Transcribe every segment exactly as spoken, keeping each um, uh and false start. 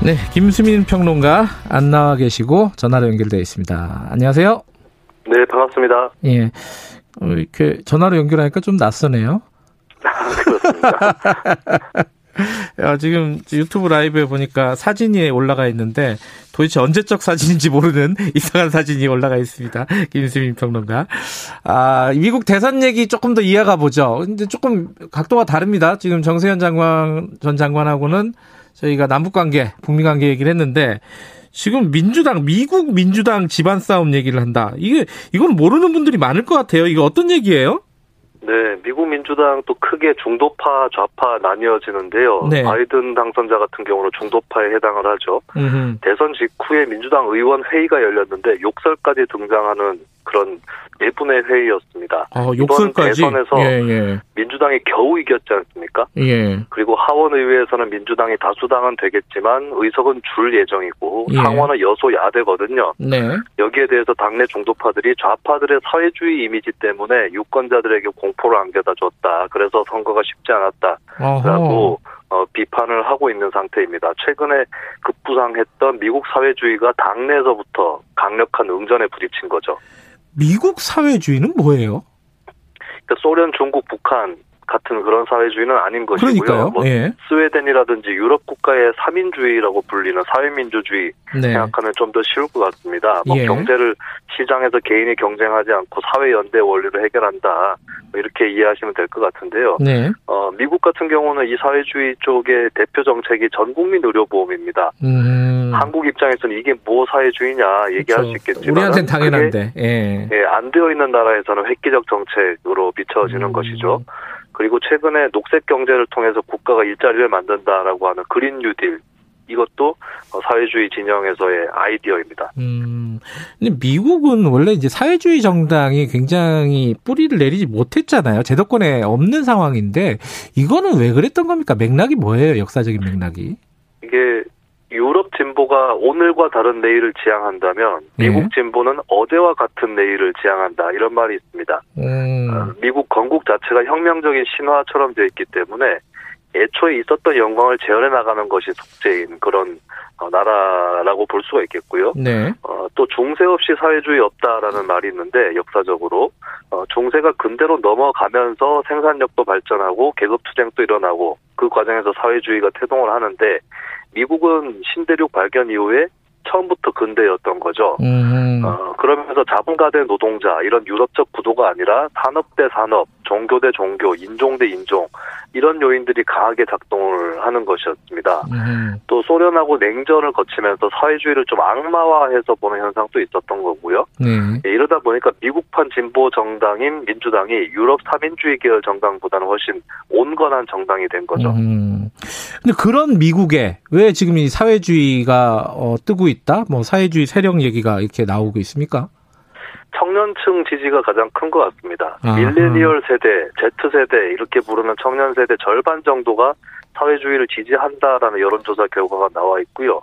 네, 김수민 평론가 안 나와 계시고 전화로 연결되어 있습니다. 안녕하세요. 네, 반갑습니다. 예, 이렇게 전화로 연결하니까 좀 낯서네요. 그렇습니다. 야, 지금 유튜브 라이브에 보니까 사진이 올라가 있는데 도대체 언제적 사진인지 모르는 이상한 사진이 올라가 있습니다. 김수민 평론가. 아, 미국 대선 얘기 조금 더 이해가 보죠. 근데 조금 각도가 다릅니다. 지금 정세현 장관, 전 장관하고는 저희가 남북관계, 북미관계 얘기를 했는데 지금 민주당, 미국 민주당 집안 싸움 얘기를 한다. 이게, 이건 모르는 분들이 많을 것 같아요. 이거 어떤 얘기예요? 네, 미국 민주당 또 크게 중도파, 좌파 나뉘어지는데요. 네. 바이든 당선자 같은 경우는 중도파에 해당을 하죠. 음흠. 대선 직후에 민주당 의원 회의가 열렸는데 욕설까지 등장하는 그런 일분의 회의였습니다. 아, 욕설까지? 이번 대선에서 예, 예. 민주당이 겨우 이겼지 않습니까? 예. 그리고 하원의회에서는 민주당이 다수당은 되겠지만 의석은 줄 예정이고 예. 상원은 여소야대거든요. 네. 여기에 대해서 당내 중도파들이 좌파들의 사회주의 이미지 때문에 유권자들에게 공포를 안겨다 줬다. 그래서 선거가 쉽지 않았다라고 어허. 어, 비판을 하고 있는 상태입니다. 최근에 급부상했던 미국 사회주의가 당내에서부터 강력한 응전에 부딪힌 거죠. 미국 사회주의는 뭐예요? 그러니까 소련, 중국, 북한 같은 그런 사회주의는 아닌 것이고요. 뭐 예. 스웨덴이라든지 유럽 국가의 삼인주의라고 불리는 사회민주주의 네. 생각하면 좀 더 쉬울 것 같습니다. 뭐 예. 경제를 시장에서 개인이 경쟁하지 않고 사회연대 원리로 해결한다. 이렇게 이해하시면 될 것 같은데요. 네. 어, 미국 같은 경우는 이 사회주의 쪽의 대표 정책이 전국민 의료보험입니다. 음. 한국 입장에서는 이게 뭐 사회주의냐 얘기할 그렇죠. 수 있겠지만 우리한테는 당연한데 예. 예, 안 되어 있는 나라에서는 획기적 정책으로 비춰지는 음. 것이죠. 그리고 최근에 녹색 경제를 통해서 국가가 일자리를 만든다라고 하는 그린 뉴딜. 이것도 사회주의 진영에서의 아이디어입니다. 음, 근데 미국은 원래 이제 사회주의 정당이 굉장히 뿌리를 내리지 못했잖아요. 제도권에 없는 상황인데 이거는 왜 그랬던 겁니까? 맥락이 뭐예요? 역사적인 맥락이? 이게 유럽 진보가 오늘과 다른 내일을 지향한다면 미국 네. 진보는 어제와 같은 내일을 지향한다. 이런 말이 있습니다. 음. 미국 건국 자체가 혁명적인 신화처럼 되어 있기 때문에 애초에 있었던 영광을 재현해 나가는 것이 속죄인 그런 나라라고 볼 수가 있겠고요. 네. 어, 또 중세 없이 사회주의 없다라는 말이 있는데 역사적으로 어, 중세가 근대로 넘어가면서 생산력도 발전하고 계급투쟁도 일어나고 그 과정에서 사회주의가 태동을 하는데 미국은 신대륙 발견 이후에 처음부터 근대였던 거죠. 음. 어, 그러면서 자본가 대 노동자 이런 유럽적 구도가 아니라 산업 대 산업, 종교 대 종교, 인종 대 인종 이런 요인들이 강하게 작동을 하는 것이었습니다. 음. 또 소련하고 냉전을 거치면서 사회주의를 좀 악마화해서 보는 현상도 있었던 거고요. 음. 예, 이러다 보니까 미국판 진보 정당인 민주당이 유럽 삼인주의 계열 정당보다는 훨씬 온건한 정당이 된 거죠. 음. 근데 그런 미국에 왜 지금 이 사회주의가 어, 뜨고 있다? 뭐 사회주의 세력 얘기가 이렇게 나오고 있습니까? 청년층 지지가 가장 큰 것 같습니다. 아하. 밀레니얼 세대, Z세대 이렇게 부르는 청년 세대 절반 정도가 사회주의를 지지한다라는 여론조사 결과가 나와 있고요.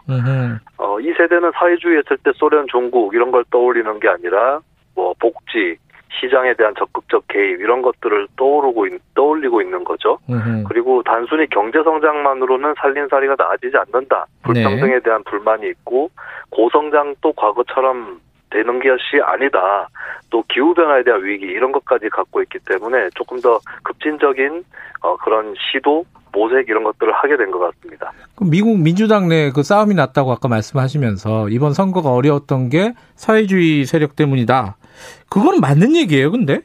어, 이 세대는 사회주의 했을 때 소련, 중국 이런 걸 떠올리는 게 아니라 뭐 복지, 시장에 대한 적극적 개입 이런 것들을 떠오르고 있, 떠올리고 있는 거죠. 으흠. 그리고 단순히 경제 성장만으로는 살림살이가 나아지지 않는다. 불평등에 네. 대한 불만이 있고 고성장도 과거처럼 되는 것이 아니다. 또 기후변화에 대한 위기 이런 것까지 갖고 있기 때문에 조금 더 급진적인 어, 그런 시도, 모색 이런 것들을 하게 된 것 같습니다. 그럼 미국 민주당 내 그 싸움이 났다고 아까 말씀하시면서 이번 선거가 어려웠던 게 사회주의 세력 때문이다. 그건 맞는 얘기예요, 근데?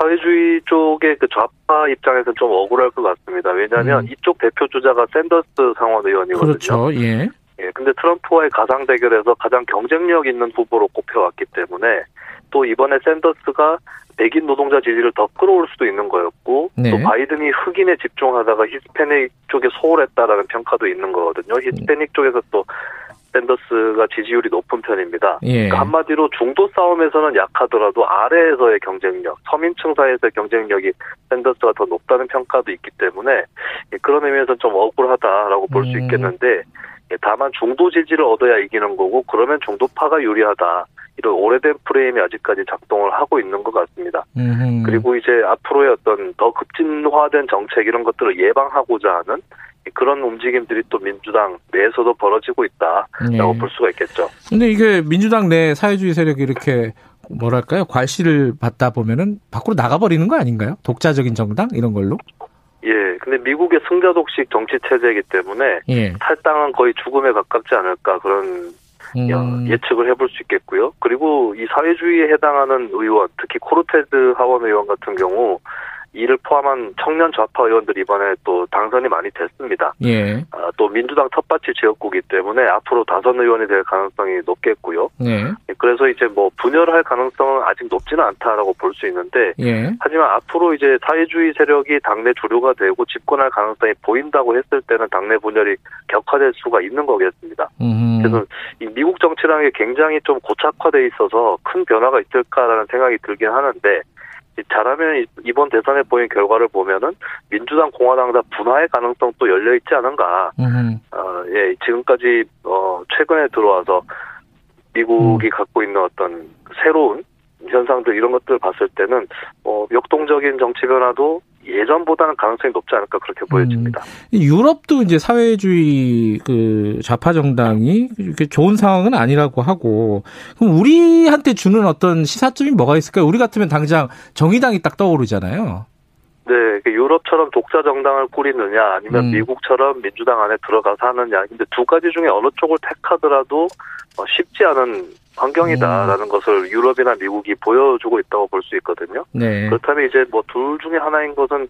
사회주의 쪽의 그 좌파 입장에서는 좀 억울할 것 같습니다. 왜냐하면 음. 이쪽 대표 주자가 샌더스 상원 의원이거든요. 그렇죠, 예. 예, 근데 트럼프와의 가상 대결에서 가장 경쟁력 있는 후보로 꼽혀왔기 때문에 또 이번에 샌더스가 백인 노동자 지지를 더 끌어올 수도 있는 거였고 네. 또 바이든이 흑인에 집중하다가 히스패닉 쪽에 소홀했다라는 평가도 있는 거거든요. 히스패닉 쪽에서 또 샌더스가 지지율이 높은 편입니다. 예. 그러니까 한마디로 중도 싸움에서는 약하더라도 아래에서의 경쟁력, 서민층 사이에서의 경쟁력이 샌더스가 더 높다는 평가도 있기 때문에 그런 의미에서 좀 억울하다라고 볼 수 음. 있겠는데, 다만 중도 지지를 얻어야 이기는 거고, 그러면 중도파가 유리하다. 이런 오래된 프레임이 아직까지 작동을 하고 있는 것 같습니다. 음흠. 그리고 이제 앞으로의 어떤 더 급진화된 정책 이런 것들을 예방하고자 하는 그런 움직임들이 또 민주당 내에서도 벌어지고 있다라고 네. 볼 수가 있겠죠. 근데 이게 민주당 내 사회주의 세력이 이렇게 뭐랄까요? 괄시를 받다 보면은 밖으로 나가버리는 거 아닌가요? 독자적인 정당 이런 걸로? 예, 근데 미국의 승자독식 정치 체제이기 때문에 예. 탈당은 거의 죽음에 가깝지 않을까 그런 음. 예측을 해볼 수 있겠고요. 그리고 이 사회주의에 해당하는 의원, 특히 코르테즈 하원 의원 같은 경우 이를 포함한 청년 좌파 의원들이 이번에 또 당선이 많이 됐습니다. 예. 아, 또 민주당 텃밭이 지역구이기 때문에 앞으로 다선 의원이 될 가능성이 높겠고요. 예. 그래서 이제 뭐 분열할 가능성은 아직 높지는 않다라고 볼 수 있는데, 예. 하지만 앞으로 이제 사회주의 세력이 당내 주류가 되고 집권할 가능성이 보인다고 했을 때는 당내 분열이 격화될 수가 있는 거겠습니다. 음. 그래서 이 미국 정치라는 게 굉장히 좀 고착화돼 있어서 큰 변화가 있을까라는 생각이 들긴 하는데. 잘하면 이번 대선에 보인 결과를 보면은 민주당 공화당 다 분화의 가능성도 열려 있지 않은가. 음. 어, 예, 지금까지 어, 최근에 들어와서 미국이 음. 갖고 있는 어떤 새로운 현상들 이런 것들을 봤을 때는 어, 역동적인 정치 변화도 예전보다는 가능성이 높지 않을까 그렇게 보여집니다. 음. 유럽도 이제 사회주의 그 좌파 정당이 이렇게 좋은 상황은 아니라고 하고, 그럼 우리한테 주는 어떤 시사점이 뭐가 있을까요? 우리 같으면 당장 정의당이 딱 떠오르잖아요. 네, 유럽처럼 독자 정당을 꾸리느냐, 아니면 음. 미국처럼 민주당 안에 들어가서 하느냐. 근데 두 가지 중에 어느 쪽을 택하더라도 쉽지 않은 환경이다라는 음. 것을 유럽이나 미국이 보여주고 있다고 볼 수 있거든요. 네. 그렇다면 이제 뭐 둘 중에 하나인 것은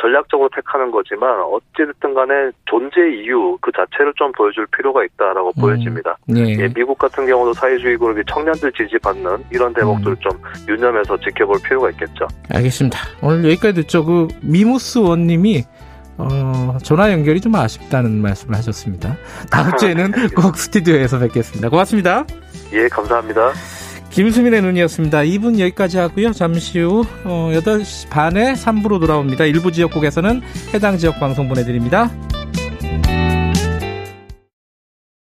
전략적으로 택하는 거지만 어찌됐든 간에 존재 이유 그 자체를 좀 보여줄 필요가 있다라고 음. 보여집니다. 네. 예, 미국 같은 경우도 사회주의 그룹이 청년들 지지받는 이런 대목들을 음. 좀 유념해서 지켜볼 필요가 있겠죠. 알겠습니다. 오늘 여기까지 듣죠. 그 미무스 원님이 어, 전화 연결이 좀 아쉽다는 말씀을 하셨습니다. 다음 주에는 꼭 스튜디오에서 뵙겠습니다. 고맙습니다. 예, 감사합니다. 김수민의 눈이었습니다. 이 분 여기까지 하고요. 잠시 후 여덟 시 반에 삼 부로 돌아옵니다. 일부 지역국에서는 해당 지역 방송 보내드립니다.